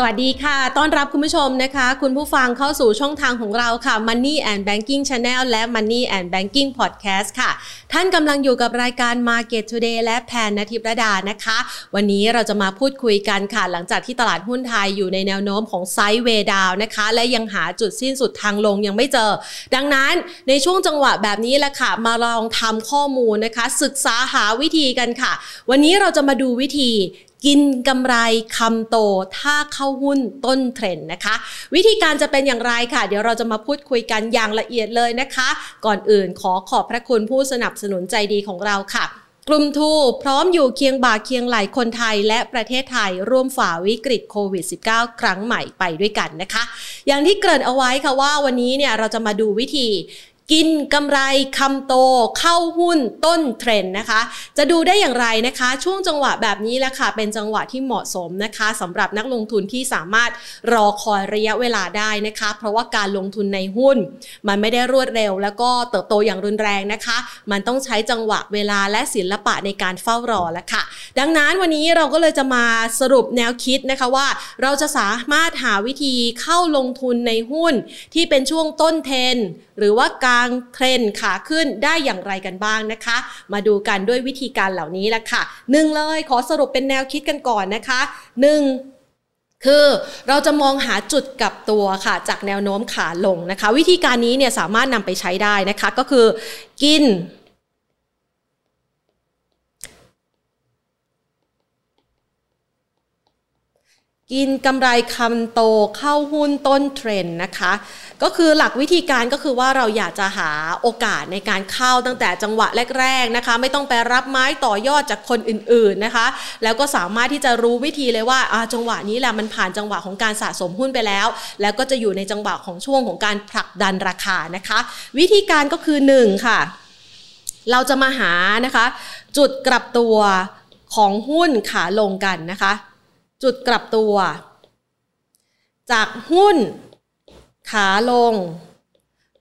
สวัสดีค่ะต้อนรับคุณผู้ชมนะคะคุณผู้ฟังเข้าสู่ช่องทางของเราค่ะ Money and Banking Channel และ Money and Banking Podcast ค่ะท่านกำลังอยู่กับรายการ Market Today และแพนณทิพย์รดานะคะวันนี้เราจะมาพูดคุยกันค่ะหลังจากที่ตลาดหุ้นไทยอยู่ในแนวโน้มของ Sideway Down นะคะและยังหาจุดสิ้นสุดทางลงยังไม่เจอดังนั้นในช่วงจังหวะแบบนี้แหละค่ะมาลองทำข้อมูลนะคะศึกษาหาวิธีกันค่ะวันนี้เราจะมาดูวิธีกินกำไรคำโตถ้าเข้าหุ้นต้นเทรนด์นะคะวิธีการจะเป็นอย่างไรค่ะเดี๋ยวเราจะมาพูดคุยกันอย่างละเอียดเลยนะคะก่อนอื่นขอบพระคุณผู้สนับสนุนใจดีของเราค่ะกลุ่มทูพร้อมอยู่เคียงบ่าเคียงไหลคนไทยและประเทศไทยร่วมฝ่าวิกฤตโควิด -19 ครั้งใหม่ไปด้วยกันนะคะอย่างที่เกริ่นเอาไว้ค่ะว่าวันนี้เนี่ยเราจะมาดูวิธีกินกำไรคำโตเข้าหุ้นต้นเทรนด์นะคะจะดูได้อย่างไรนะคะช่วงจังหวะแบบนี้แหละค่ะเป็นจังหวะที่เหมาะสมนะคะสำหรับนักลงทุนที่สามารถรอคอยระยะเวลาได้นะคะเพราะว่าการลงทุนในหุ้นมันไม่ได้รวดเร็วแล้วก็เติบโตอย่างรุนแรงนะคะมันต้องใช้จังหวะเวลาและศิลปะในการเฝ้ารอละค่ะดังนั้นวันนี้เราก็เลยจะมาสรุปแนวคิดนะคะว่าเราจะสามารถหาวิธีเข้าลงทุนในหุ้นที่เป็นช่วงต้นเทรนด์หรือว่าการเทรนด์ขาขึ้นได้อย่างไรกันบ้างนะคะมาดูกันด้วยวิธีการเหล่านี้ละค่ะหนึ่งเลยขอสรุปเป็นแนวคิดกันก่อนนะคะหนึ่งคือเราจะมองหาจุดกลับตัวค่ะจากแนวโน้มขาลงนะคะวิธีการนี้เนี่ยสามารถนำไปใช้ได้นะคะก็คือกินกำไรคำโตเข้าหุ้นต้นเทรนด์นะคะก็คือหลักวิธีการก็คือว่าเราอยากจะหาโอกาสในการเข้าตั้งแต่จังหวะแรกๆนะคะไม่ต้องไปรับไม้ต่อยอดจากคนอื่นๆนะคะแล้วก็สามารถที่จะรู้วิธีเลยว่าจังหวะนี้แหละมันผ่านจังหวะของการสะสมหุ้นไปแล้วแล้วก็จะอยู่ในจังหวะของช่วงของการผลักดันราคานะคะวิธีการก็คือ1ค่ะเราจะมาหานะคะจุดกลับตัวของหุ้นขาลงกันนะคะจุดกลับตัวจากหุ้นขาลง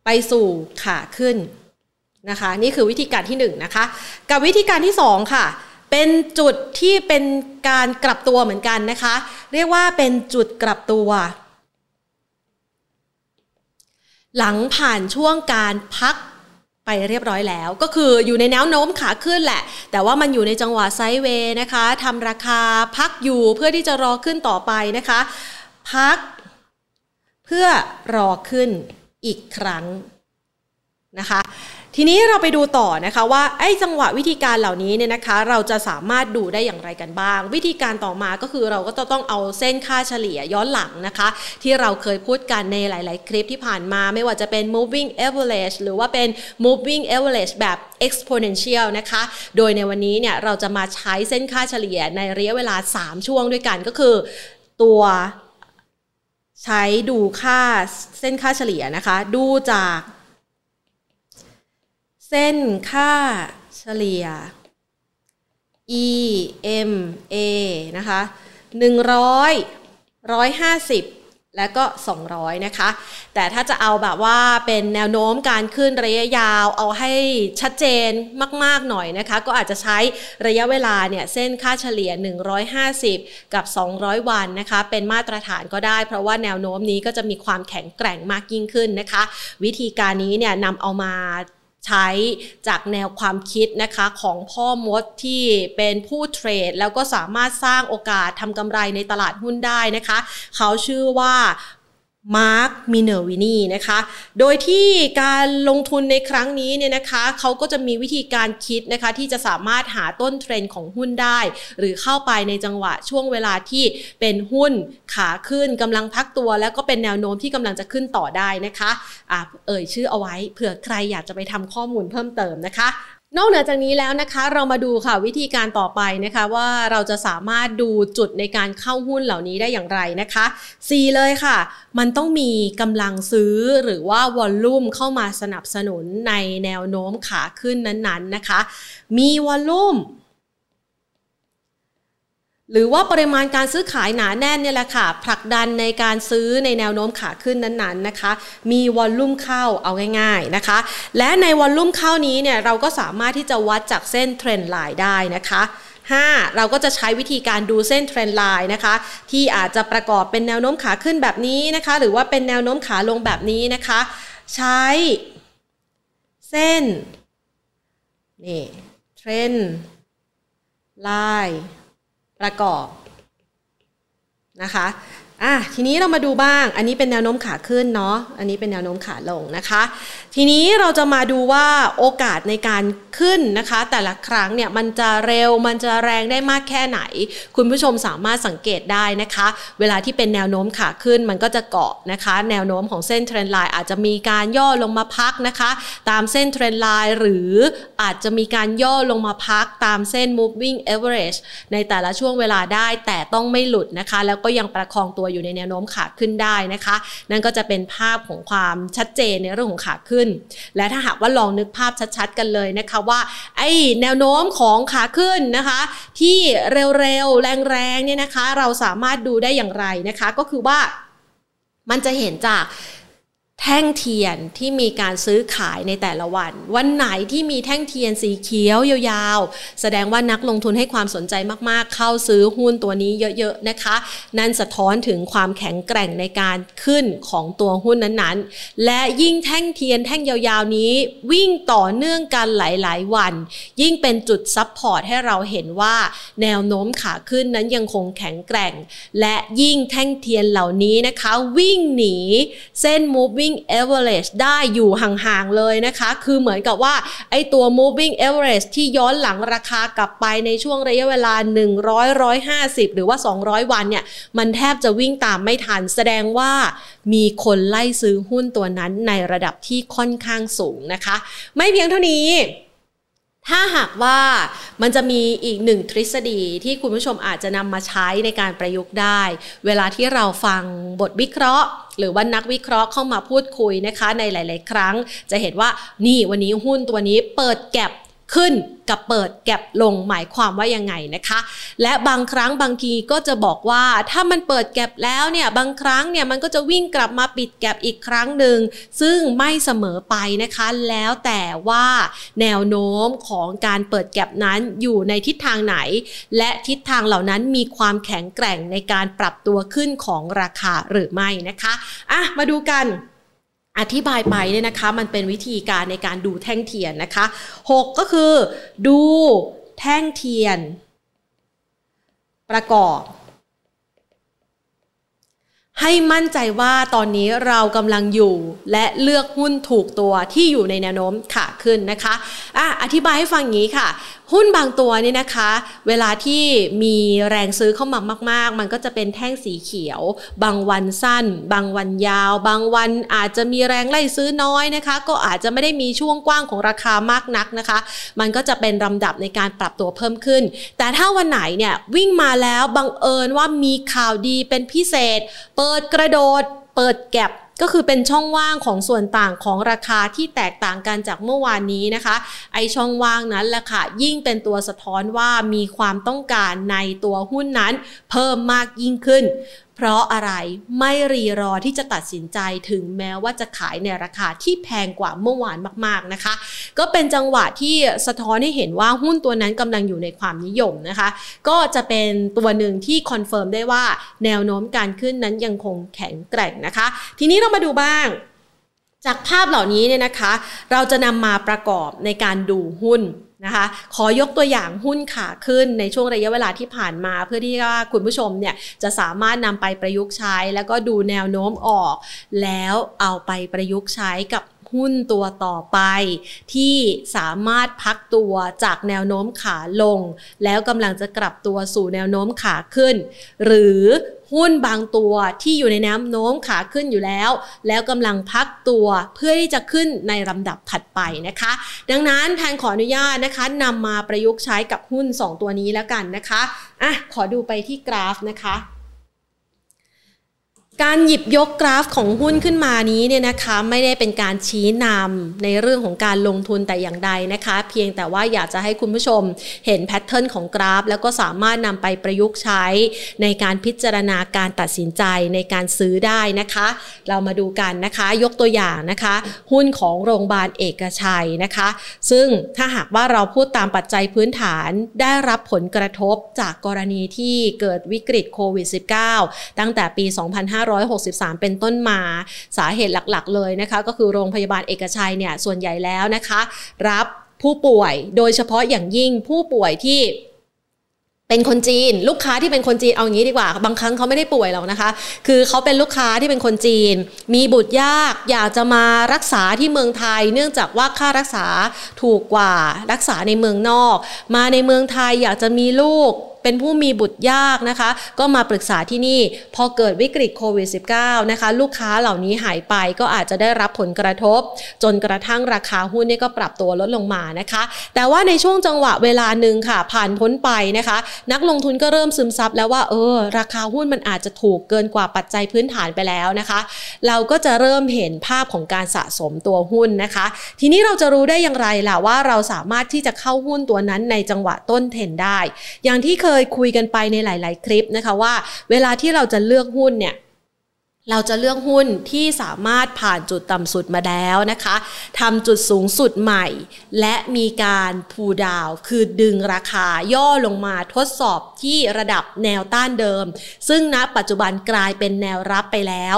ไปสู่ขาขึ้นนะคะนี่คือวิธีการที่1นะคะกับวิธีการที่2ค่ะเป็นจุดที่เป็นการกลับตัวเหมือนกันนะคะเรียกว่าเป็นจุดกลับตัวหลังผ่านช่วงการพักไปเรียบร้อยแล้วก็คืออยู่ในแนวโน้มขาขึ้นแหละแต่ว่ามันอยู่ในจังหวะไซด์เวย์นะคะทำราคาพักอยู่เพื่อที่จะรอขึ้นต่อไปนะคะพักเพื่อรอขึ้นอีกครั้งนะคะทีนี้เราไปดูต่อนะคะว่าไอ้จังหวะวิธีการเหล่านี้เนี่ยนะคะเราจะสามารถดูได้อย่างไรกันบ้างวิธีการต่อมาก็คือเราก็ต้องเอาเส้นค่าเฉลี่ยย้อนหลังนะคะที่เราเคยพูดกันในหลายๆคลิปที่ผ่านมาไม่ว่าจะเป็น moving average หรือว่าเป็น moving average แบบ exponential นะคะโดยในวันนี้เนี่ยเราจะมาใช้เส้นค่าเฉลี่ยในระยะเวลา3ช่วงด้วยกันก็คือตัวใช้ดูค่าเส้นค่าเฉลี่ยนะคะดูจากเส้นค่าเฉลี่ย EMA นะคะ100 150และก็200นะคะแต่ถ้าจะเอาแบบว่าเป็นแนวโน้มการขึ้นระยะยาวเอาให้ชัดเจนมากๆหน่อยนะคะก็อาจจะใช้ระยะเวลาเนี่ยเส้นค่าเฉลี่ย150กับ200วันนะคะเป็นมาตรฐานก็ได้เพราะว่าแนวโน้มนี้ก็จะมีความแข็งแกร่งมากยิ่งขึ้นนะคะวิธีการนี้เนี่ยนำเอามาใช้จากแนวความคิดนะคะของพ่อมดที่เป็นผู้เทรดแล้วก็สามารถสร้างโอกาสทำกำไรในตลาดหุ้นได้นะคะเขาชื่อว่ามาร์ค มิเนอร์วินีนะคะโดยที่การลงทุนในครั้งนี้เนี่ยนะคะเขาก็จะมีวิธีการคิดนะคะที่จะสามารถหาต้นเทรนด์ของหุ้นได้หรือเข้าไปในจังหวะช่วงเวลาที่เป็นหุ้นขาขึ้นกำลังพักตัวแล้วก็เป็นแนวโน้มที่กำลังจะขึ้นต่อได้นะคะเอ่ยชื่อเอาไว้เผื่อใครอยากจะไปทำข้อมูลเพิ่มเติมนะคะนอกเหนือจากนี้แล้วนะคะเรามาดูค่ะวิธีการต่อไปนะคะว่าเราจะสามารถดูจุดในการเข้าหุ้นเหล่านี้ได้อย่างไรนะคะ4เลยค่ะมันต้องมีกำลังซื้อหรือว่าวอลลุ่มเข้ามาสนับสนุนในแนวโน้มขาขึ้นนั้นๆนะคะมีวอลลุ่มหรือว่าปริมาณการซื้อขายหนาแน่นเนี่ยแหละค่ะผลักดันในการซื้อในแนวโน้มขาขึ้นนั้นๆนะคะมีวอลลุ่มเข้าเอาง่ายๆนะคะและในวอลลุ่มเข้านี้เนี่ยเราก็สามารถที่จะวัดจากเส้นเทรนด์ไลน์ได้นะคะ 5เราก็จะใช้วิธีการดูเส้นเทรนด์ไลน์นะคะที่อาจจะประกอบเป็นแนวโน้มขาขึ้นแบบนี้นะคะหรือว่าเป็นแนวโน้มขาลงแบบนี้นะคะใช้เส้นนี่เทรนด์ไลน์ประกอบนะคะทีนี้เรามาดูบ้างอันนี้เป็นแนวโน้มขาขึ้นเนาะอันนี้เป็นแนวโน้มขาลงนะคะทีนี้เราจะมาดูว่าโอกาสในการขึ้นนะคะแต่ละครั้งเนี่ยมันจะเร็วมันจะแรงได้มากแค่ไหนคุณผู้ชมสามารถสังเกตได้นะคะเวลาที่เป็นแนวโน้มขาขึ้นมันก็จะเกาะนะคะแนวโน้มของเส้นเทรนด์ไลน์อาจจะมีการย่อลงมาพักนะคะตามเส้นเทรนด์ไลน์หรืออาจจะมีการย่อลงมาพักตามเส้น moving average ในแต่ละช่วงเวลาได้แต่ต้องไม่หลุดนะคะแล้วก็ยังประคองตัวอยู่ในแนวโน้มขาขึ้นได้นะคะนั่นก็จะเป็นภาพของความชัดเจนในเรื่องของขาขึ้นและถ้าหากว่าลองนึกภาพชัดๆกันเลยนะคะว่าไอ้แนวโน้มของขาขึ้นนะคะที่เร็วๆแรงๆเนี่ยนะคะเราสามารถดูได้อย่างไรนะคะก็คือว่ามันจะเห็นจากแท่งเทียนที่มีการซื้อขายในแต่ละวันวันไหนที่มีแท่งเทียนสีเขียวยาวๆแสดงว่านักลงทุนให้ความสนใจมากๆเข้าซื้อหุ้นตัวนี้เยอะๆนะคะนั่นสะท้อนถึงความแข็งแกร่งในการขึ้นของตัวหุ้นนั้นๆและยิ่งแท่งเทียนแท่งยาวๆนี้วิ่งต่อเนื่องกันหลายๆวันยิ่งเป็นจุดซับพอร์ตให้เราเห็นว่าแนวโน้มขาขึ้นนั้นยังคงแข็งแกร่งและยิ่งแท่งเทียนเหล่านี้นะคะวิ่งหนีเส้น moving average ได้อยู่ห่างๆเลยนะคะคือเหมือนกับว่าไอ้ตัว moving average ที่ย้อนหลังราคากลับไปในช่วงระยะเวลา100 150หรือว่า200วันเนี่ยมันแทบจะวิ่งตามไม่ทันแสดงว่ามีคนไล่ซื้อหุ้นตัวนั้นในระดับที่ค่อนข้างสูงนะคะไม่เพียงเท่านี้ถ้าหากว่ามันจะมีอีกหนึ่งทฤษฎีที่คุณผู้ชมอาจจะนำมาใช้ในการประยุกต์ได้เวลาที่เราฟังบทวิเคราะห์หรือว่านักวิเคราะห์เข้ามาพูดคุยนะคะในหลายๆครั้งจะเห็นว่านี่วันนี้หุ้นตัวนี้เปิดแก็ปขึ้นกับเปิดแก็ปลงหมายความว่ายังไงนะคะและบางครั้งบางทีก็จะบอกว่าถ้ามันเปิดแก็ปแล้วเนี่ยบางครั้งเนี่ยมันก็จะวิ่งกลับมาปิดแก็ปอีกครั้งหนึ่งซึ่งไม่เสมอไปนะคะแล้วแต่ว่าแนวโน้มของการเปิดแก็ปนั้นอยู่ในทิศทางไหนและทิศทางเหล่านั้นมีความแข็งแกร่งในการปรับตัวขึ้นของราคาหรือไม่นะคะมาดูกันอธิบายไปเนี่ยนะคะมันเป็นวิธีการในการดูแท่งเทียนนะคะ6ก็คือดูแท่งเทียนประกอบให้มั่นใจว่าตอนนี้เรากำลังอยู่และเลือกหุ้นถูกตัวที่อยู่ในแนวโน้มขาขึ้นนะคะอธิบายให้ฟังอย่างนี้ค่ะหุ้นบางตัวเนี่ยนะคะเวลาที่มีแรงซื้อเข้ามามากๆมันก็จะเป็นแท่งสีเขียวบางวันสั้นบางวันยาวบางวันอาจจะมีแรงไล่ซื้อน้อยนะคะก็อาจจะไม่ได้มีช่วงกว้างของราคามากนักนะคะมันก็จะเป็นลำดับในการปรับตัวเพิ่มขึ้นแต่ถ้าวันไหนเนี่ยวิ่งมาแล้วบังเอิญว่ามีข่าวดีเป็นพิเศษเปิดกระโดดเปิดแก็ปก็คือเป็นช่องว่างของส่วนต่างของราคาที่แตกต่างกันจากเมื่อวานนี้นะคะไอช่องว่างนั้นแหละค่ะยิ่งเป็นตัวสะท้อนว่ามีความต้องการในตัวหุ้นนั้นเพิ่มมากยิ่งขึ้นเพราะอะไรไม่รีรอที่จะตัดสินใจถึงแม้ว่าจะขายในราคาที่แพงกว่าเมื่อวานมากๆนะคะก็เป็นจังหวะที่สะท้อนให้เห็นว่าหุ้นตัวนั้นกำลังอยู่ในความนิยมนะคะก็จะเป็นตัวหนึ่งที่คอนเฟิร์มได้ว่าแนวโน้มการขึ้นนั้นยังคงแข็งแกร่งนะคะทีนี้เรามาดูบ้างจากภาพเหล่านี้เนี่ยนะคะเราจะนำมาประกอบในการดูหุ้นนะคะขอยกตัวอย่างหุ้นขาขึ้นในช่วงระยะเวลาที่ผ่านมาเพื่อที่ว่าคุณผู้ชมเนี่ยจะสามารถนำไปประยุกต์ใช้แล้วก็ดูแนวโน้มออกแล้วเอาไปประยุกต์ใช้กับหุ้นตัวต่อไปที่สามารถพักตัวจากแนวโน้มขาลงแล้วกำลังจะกลับตัวสู่แนวโน้มขาขึ้นหรือหุ้นบางตัวที่อยู่ในแนวโน้มขาขึ้นอยู่แล้วกำลังพักตัวเพื่อที่จะขึ้นในลำดับถัดไปนะคะดังนั้นแพนขออนุญาตนะคะนำมาประยุกต์ใช้กับหุ้น2ตัวนี้แล้วกันนะคะขอดูไปที่กราฟนะคะ การหยิบยกกราฟของหุ้นขึ้นมานี้เนี่ยนะคะไม่ได้เป็นการชี้นำในเรื่องของการลงทุนแต่อย่างใดนะคะเพียงแต่ว่าอยากจะให้คุณผู้ชมเห็นแพทเทิร์นของกราฟแล้วก็สามารถนำไปประยุกต์ใช้ในการพิจารณาการตัดสินใจในการซื้อได้นะคะเรามาดูกันนะคะยกตัวอย่างนะคะหุ้นของโรงพยาบาลเอกชัยนะคะซึ่งถ้าหากว่าเราพูดตามปัจจัยพื้นฐานได้รับผลกระทบจากกรณีที่เกิดวิกฤตโควิด -19 ตั้งแต่ปี 2563 เป็นต้นมาสาเหตุหลักๆเลยนะคะก็คือโรงพยาบาลเอกชัยเนี่ยส่วนใหญ่แล้วนะคะรับผู้ป่วยโดยเฉพาะอย่างยิ่งผู้ป่วยที่เป็นคนจีนลูกค้าที่เป็นคนจีนเอางี้ดีกว่าบางครั้งเขาไม่ได้ป่วยหรอกนะคะคือเขาเป็นลูกค้าที่เป็นคนจีนมีบุตรยากอยากจะมารักษาที่เมืองไทยเนื่องจากว่าค่ารักษาถูกกว่ารักษาในเมืองนอกมาในเมืองไทยอยากจะมีลูกเป็นผู้มีบุตรยากนะคะก็มาปรึกษาที่นี่พอเกิดวิกฤตโควิด -19 นะคะลูกค้าเหล่านี้หายไปก็อาจจะได้รับผลกระทบจนกระทั่งราคาหุ้นนี่ก็ปรับตัวลดลงมานะคะแต่ว่าในช่วงจังหวะเวลาหนึ่งค่ะผ่านพ้นไปนะคะนักลงทุนก็เริ่มซึมซับแล้วว่าราคาหุ้นมันอาจจะถูกเกินกว่าปัจจัยพื้นฐานไปแล้วนะคะเราก็จะเริ่มเห็นภาพของการสะสมตัวหุ้นนะคะทีนี้เราจะรู้ได้อย่างไรล่ะว่าเราสามารถที่จะเข้าหุ้นตัวนั้นในจังหวะต้นเทรนได้อย่างที่เคยคุยกันไปในหลายๆคลิปนะคะว่าเวลาที่เราจะเลือกหุ้นเนี่ยเราจะเลือกหุ้นที่สามารถผ่านจุดต่ำสุดมาแล้วนะคะทำจุดสูงสุดใหม่และมีการพูลดาวน์คือดึงราคาย่อลงมาทดสอบที่ระดับแนวต้านเดิมซึ่งณปัจจุบันกลายเป็นแนวรับไปแล้ว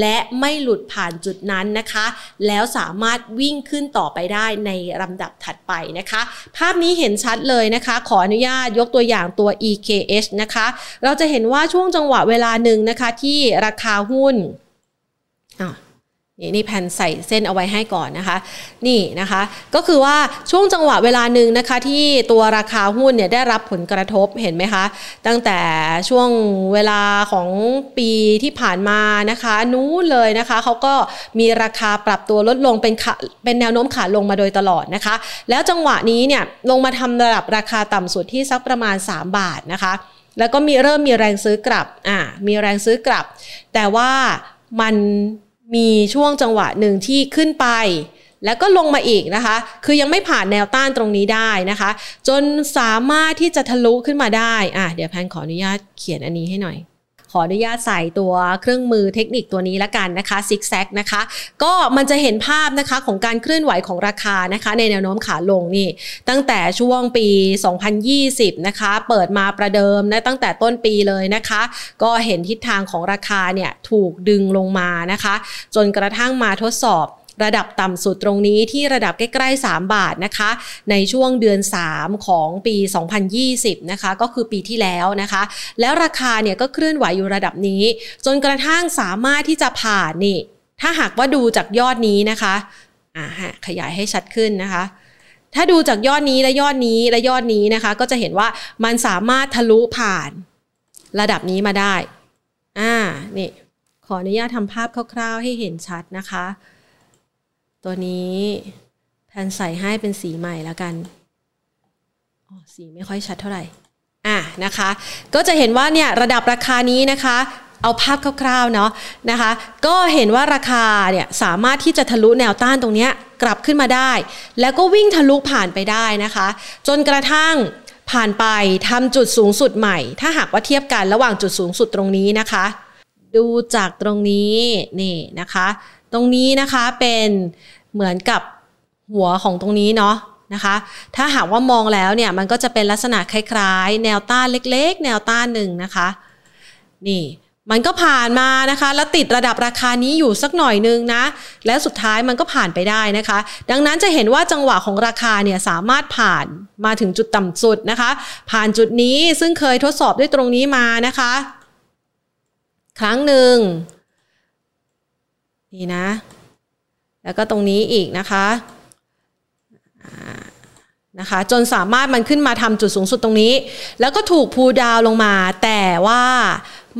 และไม่หลุดผ่านจุดนั้นนะคะแล้วสามารถวิ่งขึ้นต่อไปได้ในลำดับถัดไปนะคะภาพนี้เห็นชัดเลยนะคะขออนุญาตยกตัวอย่างตัว EKH นะคะเราจะเห็นว่าช่วงจังหวะเวลาหนึ่งนะคะที่ราคาหุ้นนี่แผ่นใส่เส้นเอาไว้ให้ก่อนนะคะนี่นะคะก็คือว่าช่วงจังหวะเวลาหนึ่งนะคะที่ตัวราคาหุ้นเนี่ยได้รับผลกระทบเห็นไหมคะตั้งแต่ช่วงเวลาของปีที่ผ่านมานะคะนู้นเลยนะคะเขาก็มีราคาปรับตัวลดลงเป็นแนวโน้มขาลงมาโดยตลอดนะคะแล้วจังหวะนี้เนี่ยลงมาทำระดับราคาต่ำสุดที่สักประมาณ3 บาทนะคะแล้วก็เริ่มมีแรงซื้อกลับมีแรงซื้อกลับแต่ว่ามันมีช่วงจังหวะหนึ่งที่ขึ้นไปแล้วก็ลงมาอีกนะคะคือยังไม่ผ่านแนวต้านตรงนี้ได้นะคะจนสามารถที่จะทะลุขึ้นมาได้เดี๋ยวแพนขออนุญาตเขียนอันนี้ให้หน่อยขออนุญาตใส่ตัวเครื่องมือเทคนิคตัวนี้ละกันนะคะซิกแซกนะคะก็มันจะเห็นภาพนะคะของการเคลื่อนไหวของราคานะคะในแนวโน้มขาลงนี่ตั้งแต่ช่วงปี2020นะคะเปิดมาประเดิมนะตั้งแต่ต้นปีเลยนะคะก็เห็นทิศทางของราคาเนี่ยถูกดึงลงมานะคะจนกระทั่งมาทดสอบระดับต่ำสุดตรงนี้ที่ระดับใกล้ๆ3 บาทนะคะในช่วงเดือน3ของปี2020นะคะก็คือปีที่แล้วนะคะแล้วราคาเนี่ยก็เคลื่อนไหวอยู่ระดับนี้จนกระทั่งสามารถที่จะผ่านนี่ถ้าหากว่าดูจากยอดนี้นะคะขยายให้ชัดขึ้นนะคะถ้าดูจากยอดนี้และยอดนี้และยอดนี้นะคะก็จะเห็นว่ามันสามารถทะลุผ่านระดับนี้มาได้นี่ขออนุญาตทำภาพคร่าวๆให้เห็นชัดนะคะตัวนี้แพนใส่ให้เป็นสีใหม่แล้วกันสีไม่ค่อยชัดเท่าไหร่นะคะก็จะเห็นว่าเนี่ยระดับราคานี้นะคะเอาภาพคร่าวๆเนาะนะคะก็เห็นว่าราคาเนี่ยสามารถที่จะทะลุแนวต้านตรงเนี้ยกลับขึ้นมาได้แล้วก็วิ่งทะลุผ่านไปได้นะคะจนกระทั่งผ่านไปทำจุดสูงสุดใหม่ถ้าหากว่าเทียบกันระหว่างจุดสูงสุดตรงนี้นะคะดูจากตรงนี้นี่นะคะตรงนี้นะคะเป็นเหมือนกับหัวของตรงนี้เนาะนะคะถ้าหากว่ามองแล้วเนี่ยมันก็จะเป็นลักษณะคล้ายๆแนวต้านเล็กๆแนวต้านหนึ่งนะคะนี่มันก็ผ่านมานะคะแล้วติดระดับราคานี้อยู่สักหน่อยนึงนะแล้วสุดท้ายมันก็ผ่านไปได้นะคะดังนั้นจะเห็นว่าจังหวะของราคาเนี่ยสามารถผ่านมาถึงจุดต่ำสุดนะคะผ่านจุดนี้ซึ่งเคยทดสอบด้วยตรงนี้มานะคะครั้งหนึ่งนี่นะแล้วก็ตรงนี้อีกนะคะจนสามารถมันขึ้นมาทำจุดสูงสุดตรงนี้แล้วก็ถูกพูลดาวน์ลงมาแต่ว่า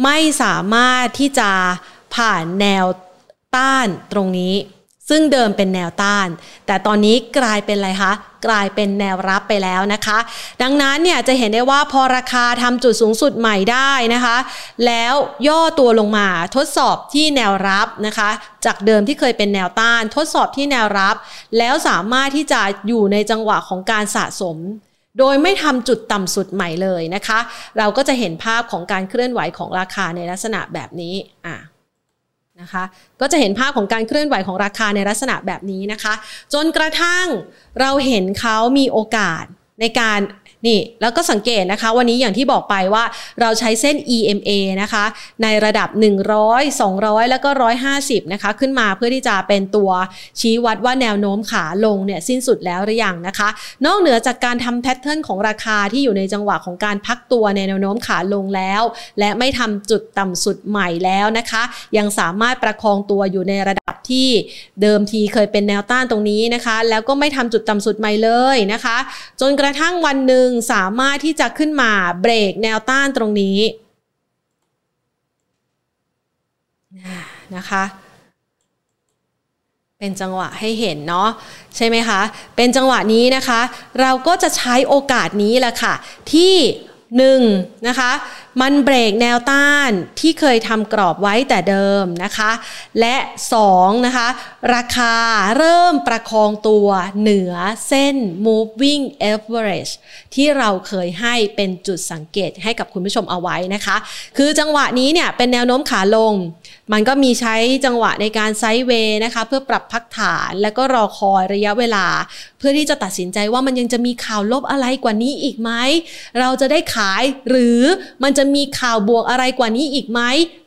ไม่สามารถที่จะผ่านแนวต้านตรงนี้ ซึ่งเดิมเป็นแนวต้านแต่ตอนนี้กลายเป็นอะไรคะกลายเป็นแนวรับไปแล้วนะคะดังนั้นเนี่ยจะเห็นได้ว่าพอราคาทำจุดสูงสุดใหม่ได้นะคะแล้วย่อตัวลงมาทดสอบที่แนวรับนะคะจากเดิมที่เคยเป็นแนวต้านทดสอบที่แนวรับแล้วสามารถที่จะอยู่ในจังหวะของการสะสมโดยไม่ทำจุดต่ำสุดใหม่เลยนะคะเราก็จะเห็นภาพของการเคลื่อนไหวของราคาในลักษณะแบบนี้นะคะก็จะเห็นภาพของการเคลื่อนไหวของราคาในลักษณะแบบนี้นะคะจนกระทั่งเราเห็นเขามีโอกาสในการนี่แล้วก็สังเกตนะคะวันนี้อย่างที่บอกไปว่าเราใช้เส้น EMA นะคะในระดับ100 200แล้วก็150นะคะขึ้นมาเพื่อที่จะเป็นตัวชี้วัดว่าแนวโน้มขาลงเนี่ยสิ้นสุดแล้วหรือยังนะคะนอกเหนือจากการทำแพทเทิร์นของราคาที่อยู่ในจังหวะของการพักตัวในแนวโน้มขาลงแล้วและไม่ทำจุดต่ำสุดใหม่แล้วนะคะยังสามารถประคองตัวอยู่ในระดับที่เดิมทีเคยเป็นแนวต้านตรงนี้นะคะแล้วก็ไม่ทำจุดต่ำสุดใหม่เลยนะคะจนกระทั่งวันหนึ่งสามารถที่จะขึ้นมาเบรกแนวต้านตรงนี้นะคะเป็นจังหวะให้เห็นเนาะใช่ไหมคะเป็นจังหวะนี้นะคะเราก็จะใช้โอกาสนี้แหละค่ะที่1นะคะมันเบรกแนวต้านที่เคยทำกรอบไว้แต่เดิมนะคะและ2นะคะราคาเริ่มประคองตัวเหนือเส้น moving average ที่เราเคยให้เป็นจุดสังเกตให้กับคุณผู้ชมเอาไว้นะคะคือจังหวะนี้เนี่ยเป็นแนวโน้มขาลงมันก็มีใช้จังหวะในการไซด์เวย์นะคะเพื่อปรับพักฐานแล้วก็รอคอยระยะเวลาเพื่อที่จะตัดสินใจว่ามันยังจะมีข่าวลบอะไรกว่านี้อีกไหมเราจะได้ขายหรือมันจะมีข่าวบวกอะไรกว่านี้อีกไหม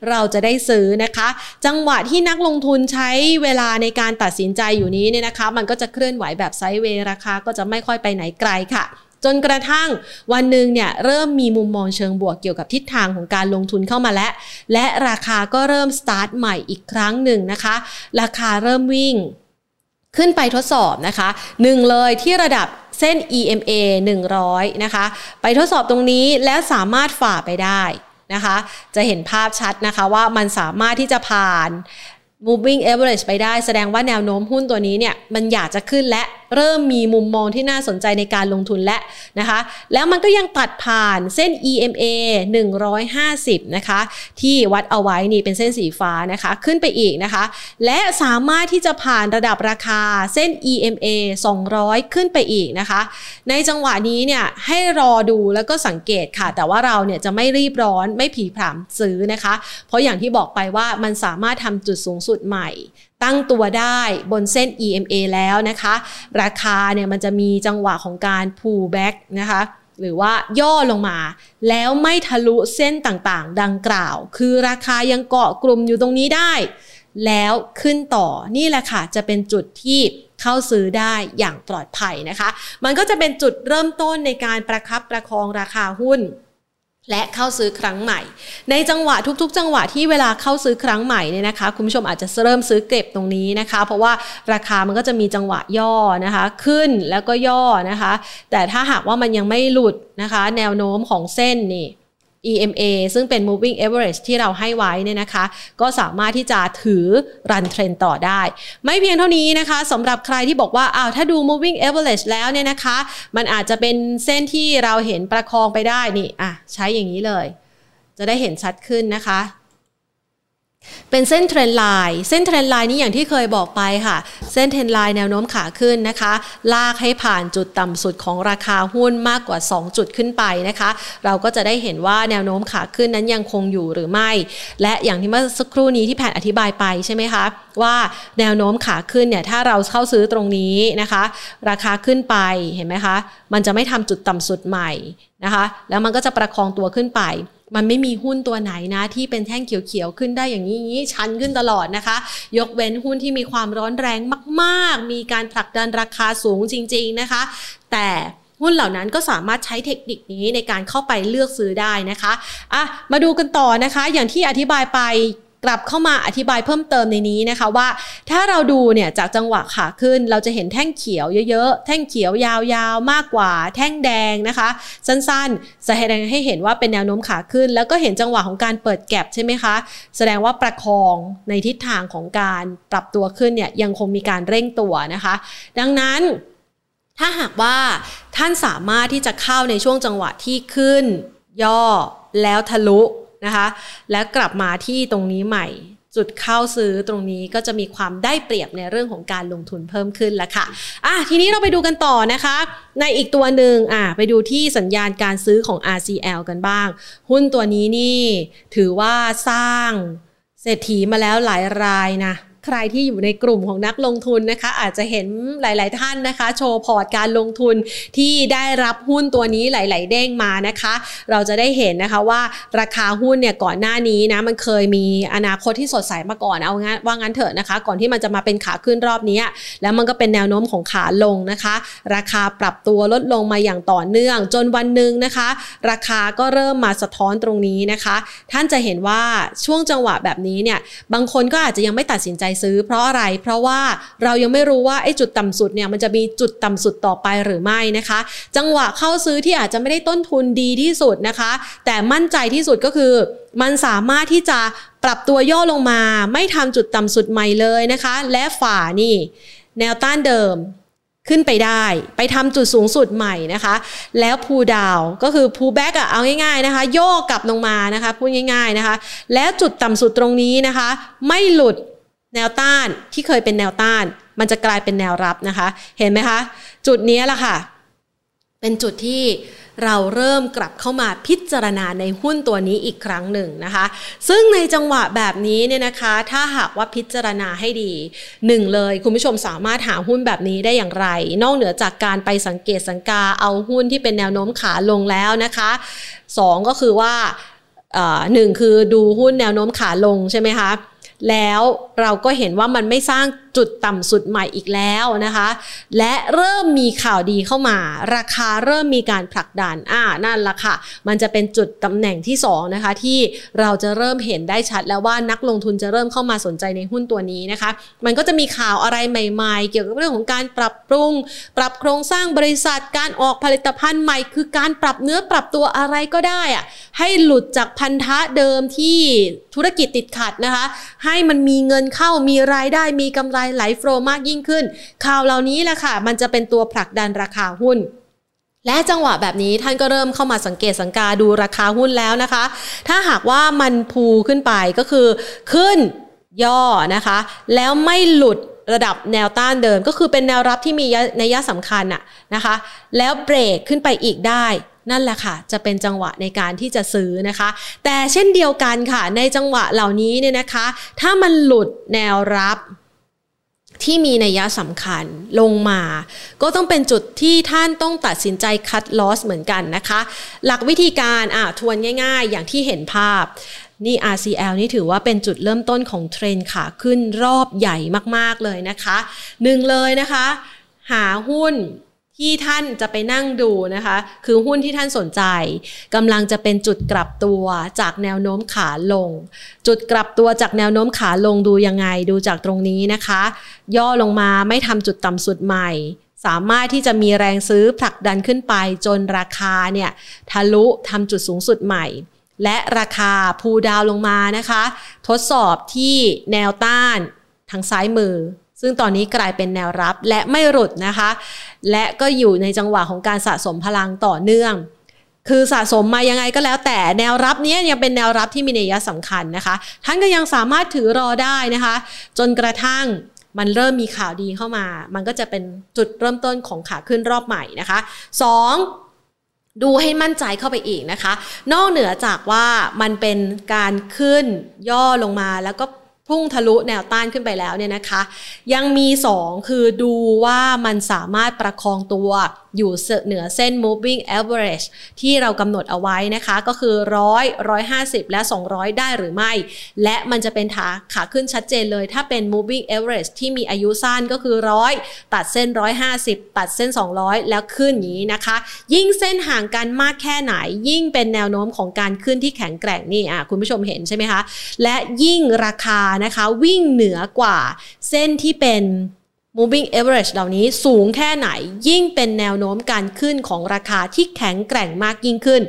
เราจะได้ซื้อนะคะจังหวะที่นักลงทุนใช้เวลาในการตัดสินใจอยู่นี้เนี่ยนะคะมันก็จะเคลื่อนไหวแบบไซด์เวย์ราคาก็จะไม่ค่อยไปไหนไกลค่ะจนกระทั่งวันหนึ่งเนี่ยเริ่มมีมุมมองเชิงบวกเกี่ยวกับทิศทางของการลงทุนเข้ามาและราคาก็เริ่มสตาร์ทใหม่อีกครั้งหนึ่งนะคะราคาเริ่มวิ่งขึ้นไปทดสอบนะคะหนึ่งเลยที่ระดับเส้น EMA 100นะคะไปทดสอบตรงนี้แล้วสามารถฝ่าไปได้นะคะจะเห็นภาพชัดนะคะว่ามันสามารถที่จะผ่าน moving average ไปได้แสดงว่าแนวโน้มหุ้นตัวนี้เนี่ยมันอยากจะขึ้นและเริ่มมีมุมมองที่น่าสนใจในการลงทุนและนะคะแล้วมันก็ยังตัดผ่านเส้น EMA 150นะคะที่วัดเอาไว้นี่เป็นเส้นสีฟ้านะคะขึ้นไปอีกนะคะและสามารถที่จะผ่านระดับราคาเส้น EMA 200ขึ้นไปอีกนะคะในจังหวะนี้เนี่ยให้รอดูแล้วก็สังเกตค่ะแต่ว่าเราเนี่ยจะไม่รีบร้อนไม่ผีผามซื้อนะคะเพราะอย่างที่บอกไปว่ามันสามารถทำจุดสูงสุดใหม่ตั้งตัวได้บนเส้น EMA แล้วนะคะราคาเนี่ยมันจะมีจังหวะของการ pull back นะคะหรือว่าย่อลงมาแล้วไม่ทะลุเส้นต่างๆดังกล่าวคือราคายังเกาะกลุ่มอยู่ตรงนี้ได้แล้วขึ้นต่อนี่แหละค่ะจะเป็นจุดที่เข้าซื้อได้อย่างปลอดภัยนะคะมันก็จะเป็นจุดเริ่มต้นในการประคับประคองราคาหุ้นและเข้าซื้อครั้งใหม่ในจังหวะทุกๆจังหวะที่เวลาเข้าซื้อครั้งใหม่เนี่ยนะคะคุณผู้ชมอาจจะเริ่มซื้อเก็บตรงนี้นะคะเพราะว่าราคามันก็จะมีจังหวะย่อนะคะขึ้นแล้วก็ย่อนะคะแต่ถ้าหากว่ามันยังไม่หลุดนะคะแนวโน้มของเส้นนี่ EMA ซึ่งเป็น moving average ที่เราให้ไว้เนี่ยนะคะก็สามารถที่จะถือรันเทรนต่อได้ไม่เพียงเท่านี้นะคะสำหรับใครที่บอกว่าอ้าวถ้าดู moving average แล้วเนี่ยนะคะมันอาจจะเป็นเส้นที่เราเห็นประคองไปได้นี่อ่ะใช้อย่างนี้เลยจะได้เห็นชัดขึ้นนะคะเป็นเส้นเทรนไลน์เส้นเทรนไลน์นี้อย่างที่เคยบอกไปค่ะเส้นเทรนไลน์แนวโน้มขาขึ้นนะคะลากให้ผ่านจุดต่ำสุดของราคาหุ้นมากกว่า2จุดขึ้นไปนะคะเราก็จะได้เห็นว่าแนวโน้มขาขึ้นนั้นยังคงอยู่หรือไม่และอย่างที่เมื่อสักครู่นี้ที่แพทย์อธิบายไปใช่ไหมคะว่าแนวโน้มขาขึ้นเนี่ยถ้าเราเข้าซื้อตรงนี้นะคะราคาขึ้นไปเห็นไหมคะมันจะไม่ทำจุดต่ำสุดใหม่นะคะแล้วมันก็จะประคองตัวขึ้นไปมันไม่มีหุ้นตัวไหนนะที่เป็นแท่งเขียวๆขึ้นได้อย่างนี้ชันขึ้นตลอดนะคะยกเว้นหุ้นที่มีความร้อนแรงมากๆมีการผลักดันราคาสูงจริงๆนะคะแต่หุ้นเหล่านั้นก็สามารถใช้เทคนิคนี้ในการเข้าไปเลือกซื้อได้นะคะอ่ะมาดูกันต่อนะคะอย่างที่อธิบายไป กลับเข้ามาอธิบายเพิ่มเติมในนี้นะคะว่าถ้าเราดูเนี่ยจากจังหวะขาขึ้นเราจะเห็นแท่งเขียวเยอะๆแท่งเขียวยาวๆมากกว่าแท่งแดงนะคะสั้นๆจะแสดงให้เห็นว่าเป็นแนวโน้มขาขึ้นแล้วก็เห็นจังหวะของการเปิดแก็ปใช่ไหมคะแสดงว่าประคองในทิศทางของการปรับตัวขึ้นเนี่ยยังคงมีการเร่งตัวนะคะดังนั้นถ้าหากว่าท่านสามารถที่จะเข้าในช่วงจังหวะที่ขึ้นย่อแล้วทะลุนะคะและกลับมาที่ตรงนี้ใหม่จุดเข้าซื้อตรงนี้ก็จะมีความได้เปรียบในเรื่องของการลงทุนเพิ่มขึ้นละค่ะทีนี้เราไปดูกันต่อนะคะในอีกตัวหนึ่งไปดูที่สัญญาณการซื้อของ RCL กันบ้างหุ้นตัวนี้นี่ถือว่าสร้างเศรษฐีมาแล้วหลายรายนะใครที่อยู่ในกลุ่มของนักลงทุนนะคะอาจจะเห็นหลายๆท่านนะคะโชว์พอร์ตการลงทุนที่ได้รับหุ้นตัวนี้หลายๆเด้งมานะคะเราจะได้เห็นนะคะว่าราคาหุ้นเนี่ยก่อนหน้านี้นะมันเคยมีอนาคตที่สดใสมาก่อนเอางั้นว่างั้นเถอะนะคะก่อนที่มันจะมาเป็นขาขึ้นรอบนี้แล้วมันก็เป็นแนวโน้มของขาลงนะคะราคาปรับตัวลดลงมาอย่างต่อเนื่องจนวันหนึ่งนะคะราคาก็เริ่มมาสะท้อนตรงนี้นะคะท่านจะเห็นว่าช่วงจังหวะแบบนี้เนี่ยบางคนก็อาจจะยังไม่ตัดสินใจซื้อเพราะอะไรเพราะว่าเรายังไม่รู้ว่าไอ้จุดต่ำสุดเนี่ยมันจะมีจุดต่ำสุดต่อไปหรือไม่นะคะจังหวะเข้าซื้อที่อาจจะไม่ได้ต้นทุนดีที่สุดนะคะแต่มั่นใจที่สุดก็คือมันสามารถที่จะปรับตัวย่อลงมาไม่ทำจุดต่ำสุดใหม่เลยนะคะและฝ่านี่แนวต้านเดิมขึ้นไปได้ไปทำจุดสูงสุดใหม่นะคะแล้วพูดาวก็คือพูแบ็กเอาง่ายๆนะคะย่อกลับลงมานะคะพูดง่ายๆนะคะและจุดต่ำสุดตรงนี้นะคะไม่หลุดแนวต้านที่เคยเป็นแนวต้านมันจะกลายเป็นแนวรับนะคะเห็นไหมคะจุดนี้แหละค่ะเป็นจุดที่เราเริ่มกลับเข้ามาพิจารณาในหุ้นตัวนี้อีกครั้งหนึ่งนะคะซึ่งในจังหวะแบบนี้เนี่ยนะคะถ้าหากว่าพิจารณาให้ดีหนึ่งเลยคุณผู้ชมสามารถหาหุ้นแบบนี้ได้อย่างไรนอกเหนือจากการไปสังเกตสังกาเอาหุ้นที่เป็นแนวโน้มขาลงแล้วนะคะสองก็คือว่าหนึ่งคือดูหุ้นแนวโน้มขาลงใช่ไหมคะแล้วเราก็เห็นว่ามันไม่สร้างจุดต่ำสุดใหม่อีกแล้วนะคะและเริ่มมีข่าวดีเข้ามาราคาเริ่มมีการผลักดันนั่นละค่ะมันจะเป็นจุดตำแหน่งที่2นะคะที่เราจะเริ่มเห็นได้ชัดแล้วว่านักลงทุนจะเริ่มเข้ามาสนใจในหุ้นตัวนี้นะคะมันก็จะมีข่าวอะไรใหม่ๆเกี่ยวกับเรื่องของการปรับปรุงปรับโครงสร้างบริษัทการออกผลิตภัณฑ์ใหม่คือการปรับเนื้อปรับตัวอะไรก็ได้ให้หลุดจากพันธะเดิมที่ธุรกิจติดขัดนะคะให้มันมีเงินเข้ามีรายได้มีกำไรไหลโฟลว์มากยิ่งขึ้นข่าวเหล่านี้แหละค่ะมันจะเป็นตัวผลักดันราคาหุ้นและจังหวะแบบนี้ท่านก็เริ่มเข้ามาสังเกตสังกาดูราคาหุ้นแล้วนะคะถ้าหากว่ามันพูขึ้นไปก็คือขึ้นย่อนะคะแล้วไม่หลุดระดับแนวต้านเดิมก็คือเป็นแนวรับที่มีนัยสำคัญนะคะแล้วเบรกขึ้นไปอีกได้นั่นแหละค่ะจะเป็นจังหวะในการที่จะซื้อนะคะแต่เช่นเดียวกันค่ะในจังหวะเหล่านี้เนี่ยนะคะถ้ามันหลุดแนวรับที่มีนัยสำคัญลงมาก็ต้องเป็นจุดที่ท่านต้องตัดสินใจคัดลอสเหมือนกันนะคะหลักวิธีการทวนง่ายๆอย่างที่เห็นภาพนี่ RCL นี่ถือว่าเป็นจุดเริ่มต้นของเทรนด์ขาขึ้นรอบใหญ่มากๆเลยนะคะหนึ่งเลยนะคะหาหุ้นที่ท่านจะไปนั่งดูนะคะคือหุ้นที่ท่านสนใจกำลังจะเป็นจุดกลับตัวจากแนวโน้มขาลงจุดกลับตัวจากแนวโน้มขาลงดูยังไงดูจากตรงนี้นะคะย่อลงมาไม่ทำจุดต่ำสุดใหม่สามารถที่จะมีแรงซื้อผลักดันขึ้นไปจนราคาเนี่ยทะลุทำจุดสูงสุดใหม่และราคาพูดาวลงมานะคะทดสอบที่แนวต้านทางซ้ายมือซึ่งตอนนี้กลายเป็นแนวรับและไม่หลุดนะคะและก็อยู่ในจังหวะของการสะสมพลังต่อเนื่องคือสะสมมายังไงก็แล้วแต่แนวรับนี้ยังเป็นแนวรับที่มีนัยสำคัญนะคะท่านก็ยังสามารถถือรอได้นะคะจนกระทั่งมันเริ่มมีข่าวดีเข้ามามันก็จะเป็นจุดเริ่มต้นของขาขึ้นรอบใหม่นะคะ2ดูให้มั่นใจเข้าไปอีกนะคะนอกเหนือจากว่ามันเป็นการขึ้นย่อลงมาแล้วก็พุ่งทะลุแนวต้านขึ้นไปแล้วเนี่ยนะคะยังมี2คือดูว่ามันสามารถประคองตัว อยู่เหนือเส้น moving average ที่เรากำหนดเอาไว้นะคะก็คือ100 150และ200ได้หรือไม่และมันจะเป็นขาขึ้นชัดเจนเลยถ้าเป็น moving average ที่มีอายุสั้นก็คือ100ตัดเส้น150ตัดเส้น200แล้วขึ้นอย่างนี้นะคะยิ่งเส้นห่างกันมากแค่ไหนยิ่งเป็นแนวโน้มของการขึ้นที่แข็งแกร่งนี่คุณผู้ชมเห็นใช่ไหมคะและยิ่งราคานะคะวิ่งเหนือกว่าเส้นที่เป็น moving average เหล่านี้สูงแค่ไหนยิ่งเป็นแนวโน้มการขึ้นของราคาที่แข็งแกร่งมากยิ่งขึ้น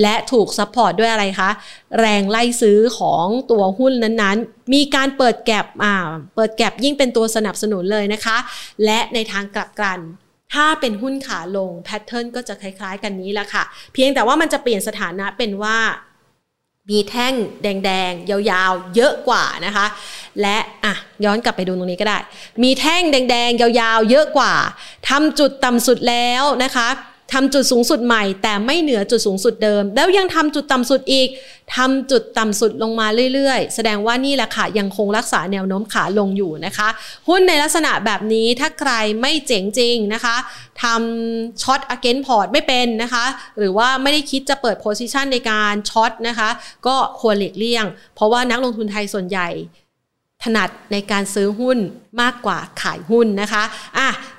และถูกซัพพอร์ตด้วยอะไรคะแรงไล่ซื้อของตัวหุ้นนั้นๆมีการเปิดแก็ปยิ่งเป็นตัวสนับสนุนเลยนะคะและในทางกลับกันถ้าเป็นหุ้นขาลงแพทเทิร์นก็จะคล้ายๆกันนี้ละค่ะเพียงแต่ว่ามันจะเปลี่ยนสถานะเป็นว่ามีแท่งแดงๆยาวๆเยอะกว่านะคะและย้อนกลับไปดูตรงนี้ก็ได้มีแท่งแดงๆยาวๆเยอะกว่าทำจุดต่ำสุดแล้วนะคะทำจุดสูงสุดใหม่แต่ไม่เหนือจุดสูงสุดเดิมแล้วยังทำจุดต่ำสุดอีกทำจุดต่ำสุดลงมาเรื่อยๆแสดงว่านี่แหละค่ะยังคงรักษาแนวโน้มขาลงอยู่นะคะหุ้นในลักษณะแบบนี้ถ้าใครไม่เจ๋งจริงนะคะทำช็อต against port ไม่เป็นนะคะหรือว่าไม่ได้คิดจะเปิด position ในการช็อตนะคะก็ควรหลีกเลี่ยงเพราะว่านักลงทุนไทยส่วนใหญ่ถนัดในการซื้อหุ้นมากกว่าขายหุ้นนะคะ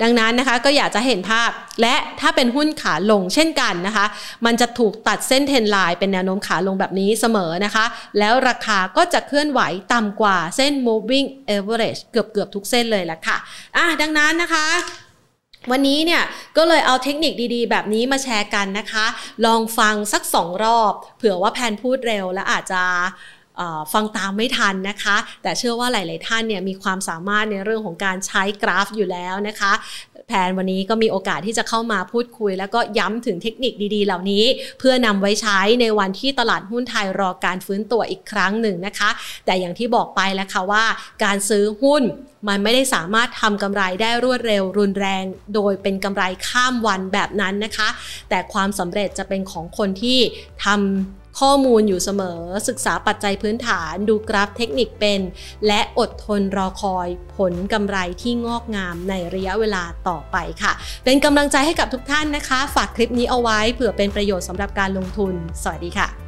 ดังนั้นนะคะก็อยากจะเห็นภาพและถ้าเป็นหุ้นขาลงเช่นกันนะคะมันจะถูกตัดเส้นเทรนด์ไลน์เป็นแนวโน้มขาลงแบบนี้เสมอนะคะแล้วราคาก็จะเคลื่อนไหวต่ำกว่าเส้น moving average เกือบทุกเส้นเลยแหละค่ะดังนั้นนะคะวันนี้เนี่ยก็เลยเอาเทคนิคดีๆแบบนี้มาแชร์กันนะคะลองฟังสัก2รอบเผื่อว่าแพนพูดเร็วและอาจจะฟังตามไม่ทันนะคะแต่เชื่อว่าหลายๆท่านเนี่ยมีความสามารถในเรื่องของการใช้กราฟอยู่แล้วนะคะแพนวันนี้ก็มีโอกาสที่จะเข้ามาพูดคุยแล้วก็ย้ำถึงเทคนิคดีๆเหล่านี้เพื่อนำไว้ใช้ในวันที่ตลาดหุ้นไทยรอการฟื้นตัวอีกครั้งหนึ่งนะคะแต่อย่างที่บอกไปแล้วค่ะว่าการซื้อหุ้นมันไม่ได้สามารถทำกำไรได้รวดเร็วรุนแรงโดยเป็นกำไรข้ามวันแบบนั้นนะคะแต่ความสำเร็จจะเป็นของคนที่ทำข้อมูลอยู่เสมอศึกษาปัจจัยพื้นฐานดูกราฟเทคนิคเป็นและอดทนรอคอยผลกำไรที่งอกงามในระยะเวลาต่อไปค่ะเป็นกำลังใจให้กับทุกท่านนะคะฝากคลิปนี้เอาไว้เผื่อเป็นประโยชน์สำหรับการลงทุนสวัสดีค่ะ